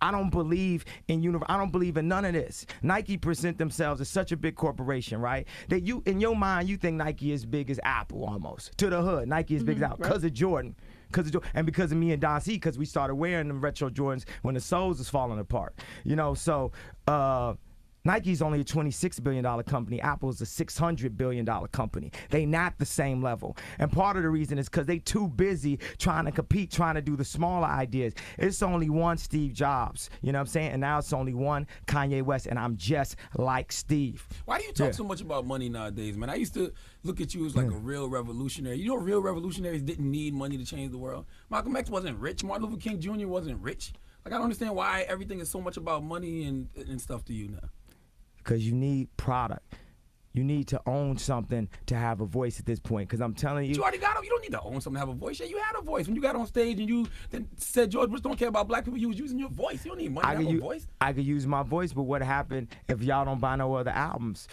I don't believe in universe. I don't believe in none of this. Nike present themselves as such a big corporation, right? That you, in your mind, you think Nike is big as Apple almost. To the hood, Nike is big mm-hmm, as Apple because right. of Jordan. Because of, and because of me and Don C, because we started wearing them retro Jordans when the soles was falling apart. You know, so... Uh, Nike's only a twenty-six billion dollar company. Apple's a six hundred billion dollar company. They not the same level. And part of the reason is because they too busy trying to compete, trying to do the smaller ideas. It's only one Steve Jobs, you know what I'm saying? And now it's only one Kanye West, and I'm just like Steve. Why do you talk yeah. so much about money nowadays, man? I used to look at you as like mm. a real revolutionary. You know real revolutionaries didn't need money to change the world. Malcolm X wasn't rich. Martin Luther King Junior wasn't rich. Like, I don't understand why everything is so much about money and, and stuff to you now. Because you need product. You need to own something to have a voice at this point. Because I'm telling you. You already got it. You don't need to own something to have a voice. Yeah, you had a voice. When you got on stage and you then said, George Bush don't care about black people, you was using your voice. You don't need money I to have use, a voice. I could use my voice, but what happened if y'all don't buy no other albums?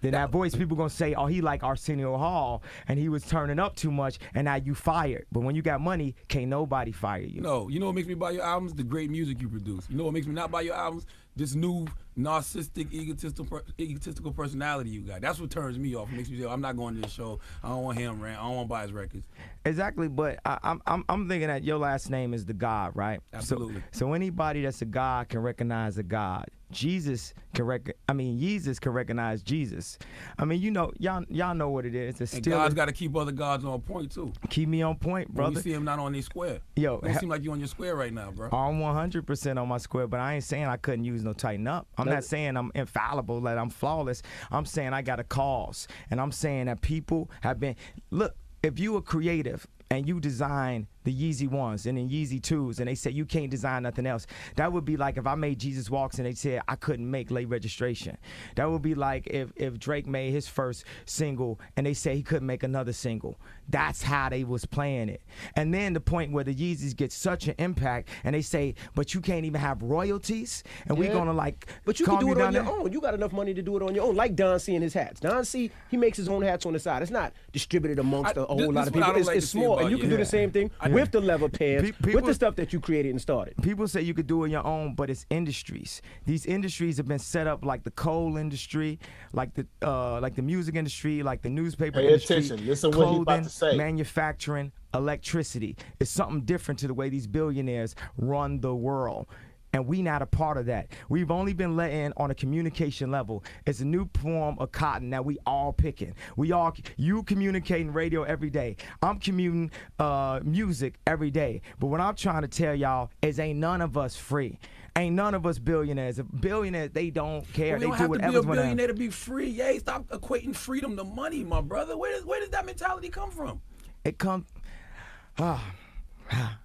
Then that voice, people gonna say, oh, he like Arsenio Hall, and he was turning up too much, and now you fired. But when you got money, can't nobody fire you. No, you know what makes me buy your albums? The great music you produce. You know what makes me not buy your albums? This new narcissistic, egotistical, egotistical personality you got. That's what turns me off. It makes me say, I'm not going to this show. I don't want him, rant. I don't want to buy his records. Exactly, but I, I'm, I'm I'm thinking that your last name is the God, right? Absolutely. So, so anybody that's a God can recognize a God. Jesus can rec- I mean, Jesus can recognize Jesus. I mean, you know, y'all y'all know what it is. It's and still God's got to keep other gods on point too. Keep me on point, brother. When you see him not on his square. Yo, it don't ha- seem like you on your square right now, bro. I'm one hundred percent on my square, but I ain't saying I couldn't use no tighten up. I'm no. not saying I'm infallible, that I'm flawless. I'm saying I got a cause, and I'm saying that people have been. Look, if you were creative and you design the Yeezy ones and then Yeezy twos, and they say you can't design nothing else. That would be like if I made Jesus Walks and they said I couldn't make Late Registration. That would be like if, if Drake made his first single and they say he couldn't make another single. That's how they was playing it. And then the point where the Yeezys get such an impact and they say, but you can't even have royalties, and yeah. we're gonna like. But you can do it on your there? own. You got enough money to do it on your own. Like Don C and his hats. Don C, he makes his own hats on the side. It's not distributed amongst I, a whole lot of people. It's, like it's small, and you yeah. can do the same thing. I With the level pairs, people, with the stuff that you created and started. People say you could do it on your own, but it's industries. These industries have been set up like the coal industry, like the uh, like the music industry, like the newspaper hey, industry, attention. Listen clothing, what he about to say. Manufacturing, electricity. It's something different to the way these billionaires run the world. And we not a part of that. We've only been let in on a communication level. It's a new form of cotton that we all picking. We all, you communicating radio every day. I'm commuting uh, music every day. But what I'm trying to tell y'all is ain't none of us free. Ain't none of us billionaires. Billionaires, they don't care. Well, we don't they do whatever. You don't have to be a billionaire to be free. Yay, stop equating freedom to money, my brother. Where does, where does that mentality come from? It come, ah, ah.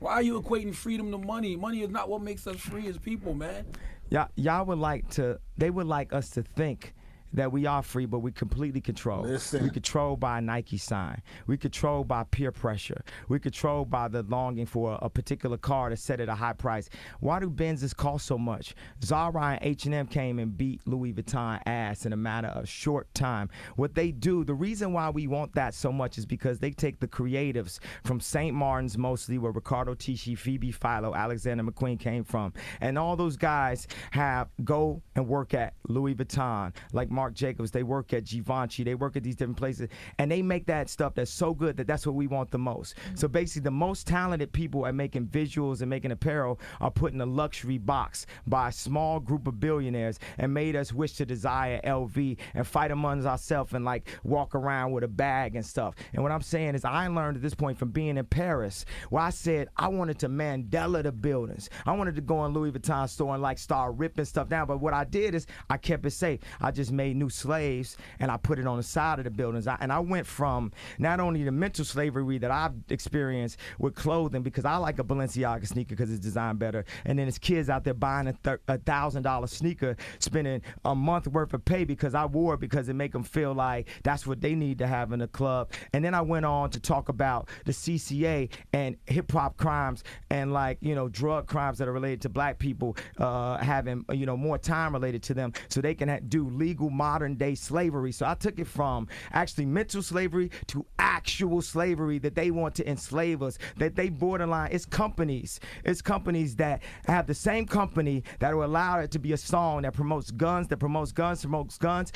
Why are you equating freedom to money? Money is not what makes us free as people, man. Y'all, y'all would like to, they would like us to think that we are free, but we completely controlled. Listen. We controlled by a Nike sign. We controlled by peer pressure. We controlled by the longing for a, a particular car that's set at a high price. Why do Benzes cost so much? Zara and H and M came and beat Louis Vuitton ass in a matter of short time. What they do, the reason why we want that so much is because they take the creatives from Saint Martin's mostly, where Ricardo Tisci, Phoebe Philo, Alexander McQueen came from. And all those guys have go and work at Louis Vuitton, like Mark Jacobs, they work at Givenchy, they work at these different places, and they make that stuff that's so good that that's what we want the most. Mm-hmm. So basically, the most talented people at making visuals and making apparel are put in a luxury box by a small group of billionaires and made us wish to desire L V and fight amongst ourselves and like walk around with a bag and stuff. And what I'm saying is, I learned at this point from being in Paris, where I said I wanted to Mandela the buildings. I wanted to go in Louis Vuitton store and like start ripping stuff down. But what I did is I kept it safe. I just made new slaves, and I put it on the side of the buildings. I, and I went from not only the mental slavery that I've experienced with clothing, because I like a Balenciaga sneaker because it's designed better, and then it's kids out there buying a thir- a thousand dollar sneaker, spending a month worth of pay because I wore it because it make them feel like that's what they need to have in the club. And then I went on to talk about the C C A and hip hop crimes and like, you know, drug crimes that are related to black people uh, having, you know, more time related to them so they can ha- do legal modern day slavery. So I took it from actually mental slavery to actual slavery that they want to enslave us, that they borderline. It's companies. It's companies that have the same company that will allow it to be a song that promotes guns, that promotes guns, promotes guns,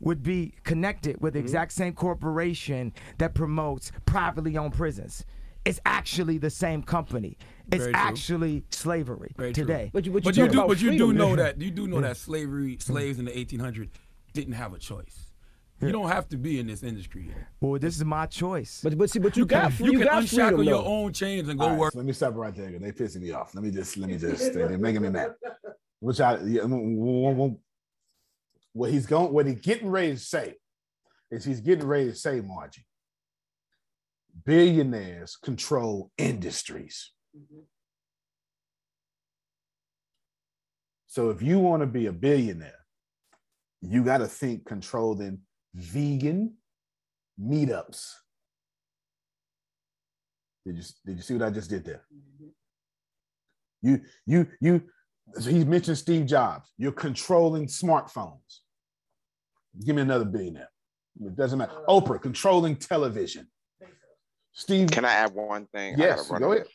would be connected with the mm-hmm. exact same corporation that promotes privately owned prisons. It's actually the same company. It's actually slavery Very today. True. But you, but you, but you do, but you do know that you do know yeah. that slavery slaves in the eighteen hundreds didn't have a choice. You don't have to be in this industry. Well, this is my choice. But but see, but you, you got can, you, you can got unshackle freedom, your though. own chains and go right, work. So let me stop right there. They pissing me off. Let me just let me just they're making me mad. Which I yeah, what he's going what he's getting ready to say is he's getting ready to say, Margie, billionaires control industries. Mm-hmm. So if you want to be a billionaire, you got to think controlling vegan meetups. Did you did you see what I just did there? Mm-hmm. You you you. So he mentioned Steve Jobs. You're controlling smartphones. Give me another billionaire. It doesn't matter. Oprah controlling television. Steve. Can I add one thing? Yes. I gotta run go ahead.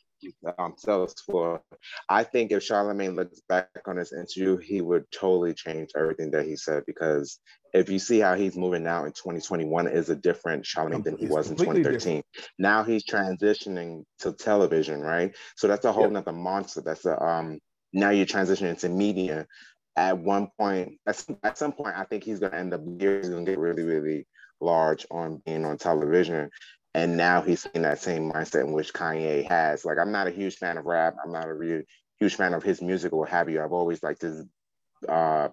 um, sales floor. I think if Charlemagne looks back on this interview, he would totally change everything that he said, because if you see how he's moving now in twenty twenty-one, is a different Charlemagne than he it's was in twenty thirteen. Different. Now he's transitioning to television, right? So that's a whole yep. nother monster. That's a um. Now you're transitioning to media. At one point, at, at some point, I think he's going to end up years and get really, really large on being on television. And now he's in that same mindset in which Kanye has. Like, I'm not a huge fan of rap. I'm not a real, huge fan of his music or what have you. I've always liked his, uh,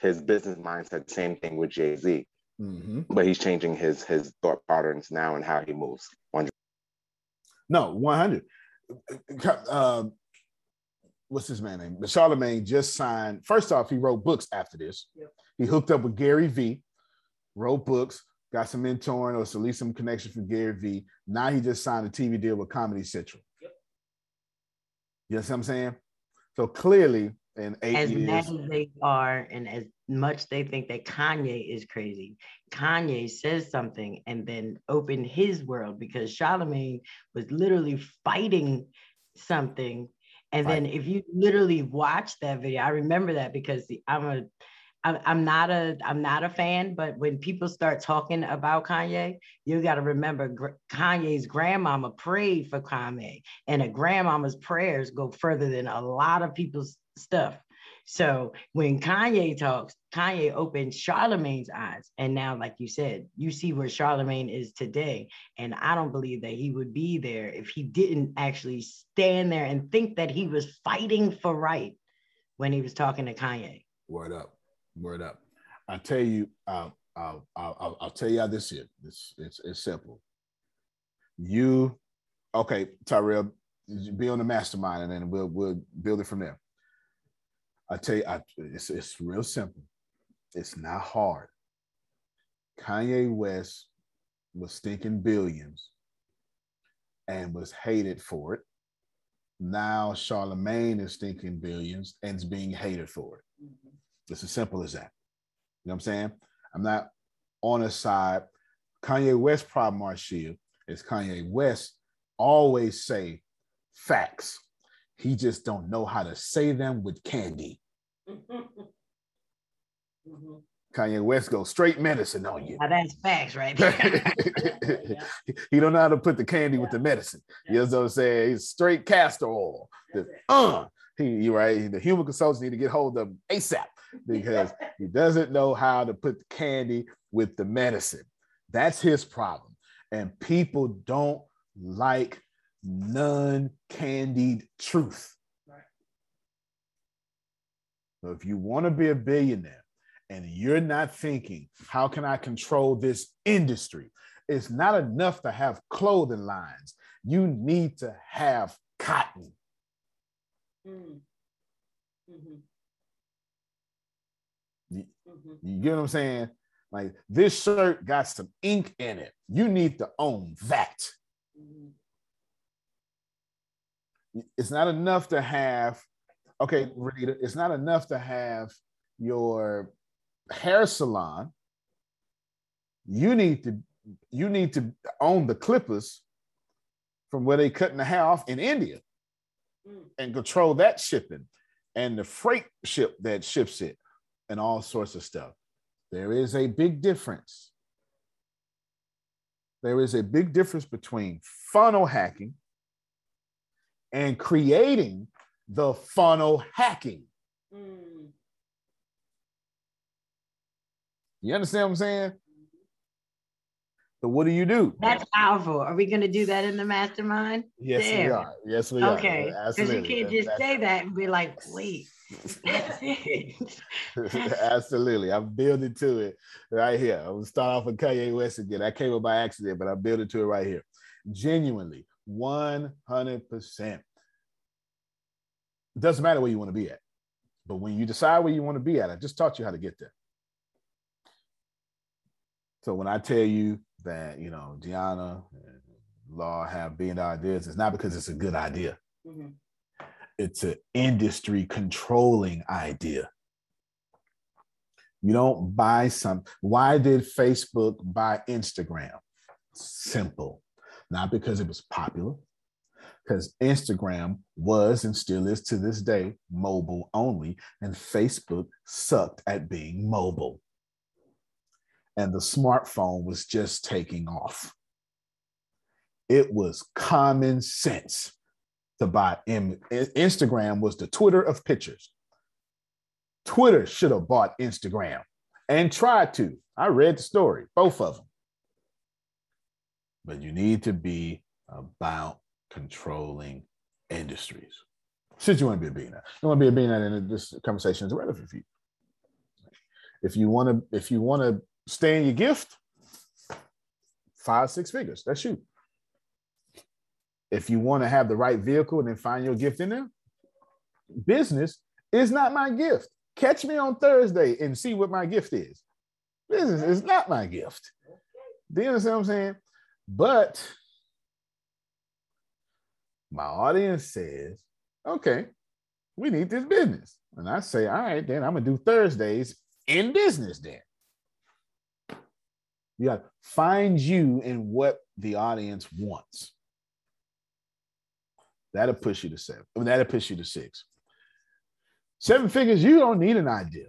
his business mindset, same thing with Jay-Z. Mm-hmm. But he's changing his his thought patterns now and how he moves. one hundred No, one hundred. Uh, what's his man name? Charlemagne just signed. First off, he wrote books after this. Yep. He hooked up with Gary V, wrote books, got some mentoring or at least some connection from Gary V. Now he just signed a T V deal with Comedy Central. Yep. You know what I'm saying? So clearly, in eight as years. As mad as they are and as much they think that Kanye is crazy, Kanye says something and then opened his world, because Charlemagne was literally fighting something. And right. then if you literally watch that video, I remember that because I'm a, I'm not a, I'm not a fan, but when people start talking about Kanye, you got to remember Kanye's grandmama prayed for Kanye, and a grandmama's prayers go further than a lot of people's stuff. So when Kanye talks, Kanye opened Charlemagne's eyes. And now, like you said, you see where Charlemagne is today. And I don't believe that he would be there if he didn't actually stand there and think that he was fighting for right when he was talking to Kanye. Word up. Word up. I tell you, I'll, I'll, I'll, I'll tell you how this is. It's, it's, it's simple. You, okay, Tyrell, be on the mastermind and then we'll, we'll build it from there. I tell you, I, it's, it's real simple. It's not hard. Kanye West was stinking billions and was hated for it. Now Charlemagne is stinking billions and is being hated for it. Mm-hmm. It's as simple as that. You know what I'm saying? I'm not on a side. Kanye West's problem, Marcia, is Kanye West always say facts. He just don't know how to say them with candy. Mm-hmm. Kanye West goes straight medicine on you. Now that's facts right there. Yeah. He don't know how to put the candy yeah. with the medicine. Yeah. You know what I'm saying? He's straight castor oil. Just, uh, he, he, right? The human consultants need to get hold of him ASAP, because he doesn't know how to put the candy with the medicine. That's his problem. And people don't like non-candied truth. Right. So if you want to be a billionaire and you're not thinking, how can I control this industry? It's not enough to have clothing lines. You need to have cotton. Mm. Mm-hmm. You, mm-hmm. you get what I'm saying? Like, this shirt got some ink in it. You need to own that. Mm-hmm. It's not enough to have, okay, Rita, it's not enough to have your hair salon. You need to, you need to own the clippers from where they cutting the hair off in India and control that shipping and the freight ship that ships it and all sorts of stuff. There is a big difference. There is a big difference between funnel hacking and creating the funnel hacking. Mm. You understand what I'm saying? So what do you do? That's powerful. Are we going to do that in the mastermind? Yes, Damn. we are. Yes, we okay. are. Okay, because you can't just That's, say that and be like, wait. That's it. Absolutely. I'm building to it right here. I'm going to start off with Kanye West again. I came up by accident, but I'm building to it right here. Genuinely. one hundred percent. Doesn't matter where you want to be at, but when you decide where you want to be at, I just taught you how to get there. So when I tell you that, you know, Deanna and Law have billion dollar ideas, it's not because it's a good idea. Mm-hmm. It's an industry controlling idea. You don't buy some. Why did Facebook buy Instagram? Simple. Not because it was popular, because Instagram was and still is to this day mobile only, and Facebook sucked at being mobile. And the smartphone was just taking off. It was common sense to buy. Im- Instagram was the Twitter of pictures. Twitter should have bought Instagram and tried to. I read the story, both of them. But you need to be about controlling industries. Should you want to be a beanette? You want to be a beanette, and this conversation is relevant for you. If you want to, if you want to stay in your gift, five, six figures. That's you. If you want to have the right vehicle and then find your gift in there, business is not my gift. Catch me on Thursday and see what my gift is. Business is not my gift. Do you understand what I'm saying? But my audience says, okay, we need this business. And I say, all right, then I'm going to do Thursdays in business then. You got to find you in what the audience wants. That'll push you to seven. I mean, that'll push you to six. Seven figures, you don't need an idea.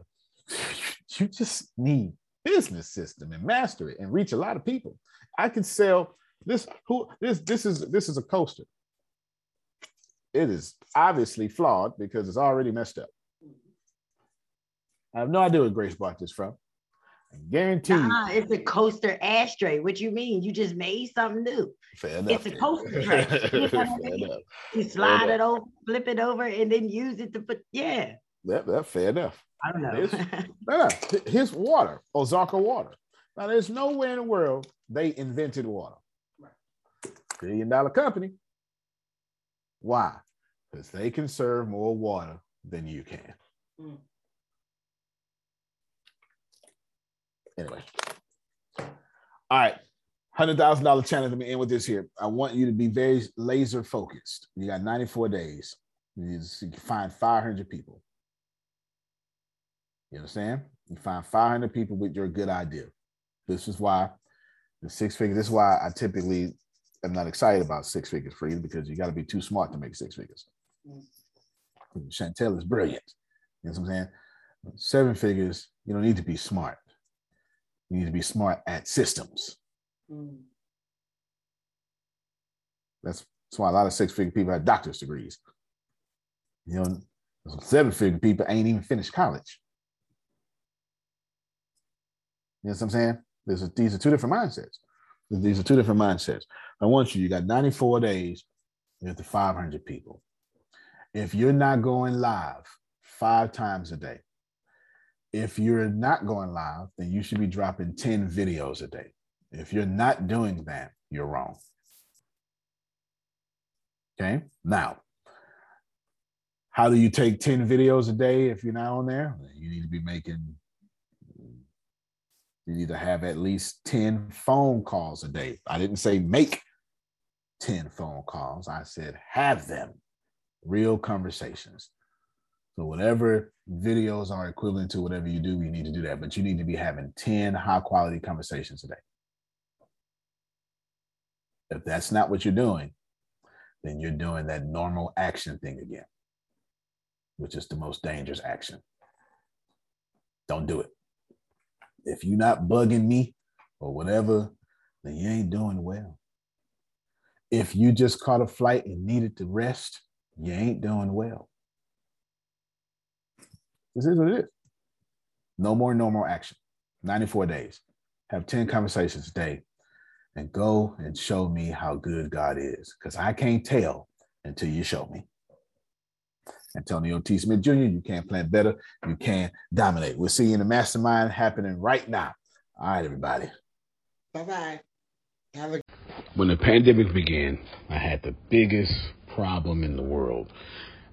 You just need business system and master it and reach a lot of people. I can sell this. Who this this is this is a coaster. It is obviously flawed because it's already messed up. I have no idea where Grace bought this from. I guarantee nah, you. It's a coaster ashtray. What you mean? You just made something new. Fair enough. It's a coaster tray. You, know you slide fair it over, flip it over, and then use it to put, yeah. That, that fair enough. I don't know. His, no, no. His water, Ozarka water. Now, there's nowhere in the world they invented water. Billion dollar company. Why? Because they can serve more water than you can. Mm. Anyway. All right. one hundred thousand dollars challenge. Let me end with this here. I want you to be very laser focused. You got ninety-four days. You can find five hundred people. You understand? You find five hundred people with your good idea. This is why the six figures, this is why I typically am not excited about six figures for you, because you got to be too smart to make six figures. Chantel is brilliant. You know what I'm saying? Seven figures, you don't need to be smart. You need to be smart at systems. Mm. That's, that's why a lot of six-figure people have doctor's degrees. You know, seven-figure people ain't even finished college. You know what I'm saying? This is, these are two different mindsets. These are two different mindsets. I want you, you got ninety-four days, you have to five hundred people. If you're not going live five times a day, if you're not going live, then you should be dropping ten videos a day. If you're not doing that, you're wrong. Okay. Now, how do you take ten videos a day if you're not on there? You need to be making, you need to have at least ten phone calls a day. I didn't say make ten phone calls. I said have them, real conversations. So whatever videos are equivalent to whatever you do, you need to do that. But you need to be having ten high-quality conversations a day. If that's not what you're doing, then you're doing that normal action thing again, which is the most dangerous action. Don't do it. If you're not bugging me or whatever, then you ain't doing well. If you just caught a flight and needed to rest, you ain't doing well. This is what it is. No more, no more action. ninety-four days. Have ten conversations a day and go and show me how good God is, because I can't tell until you show me. Antonio T. Smith Junior, you can plan better. You can dominate. We'll see you in the mastermind happening right now. All right, everybody. Bye-bye. Have a- when the pandemic began, I had the biggest problem in the world.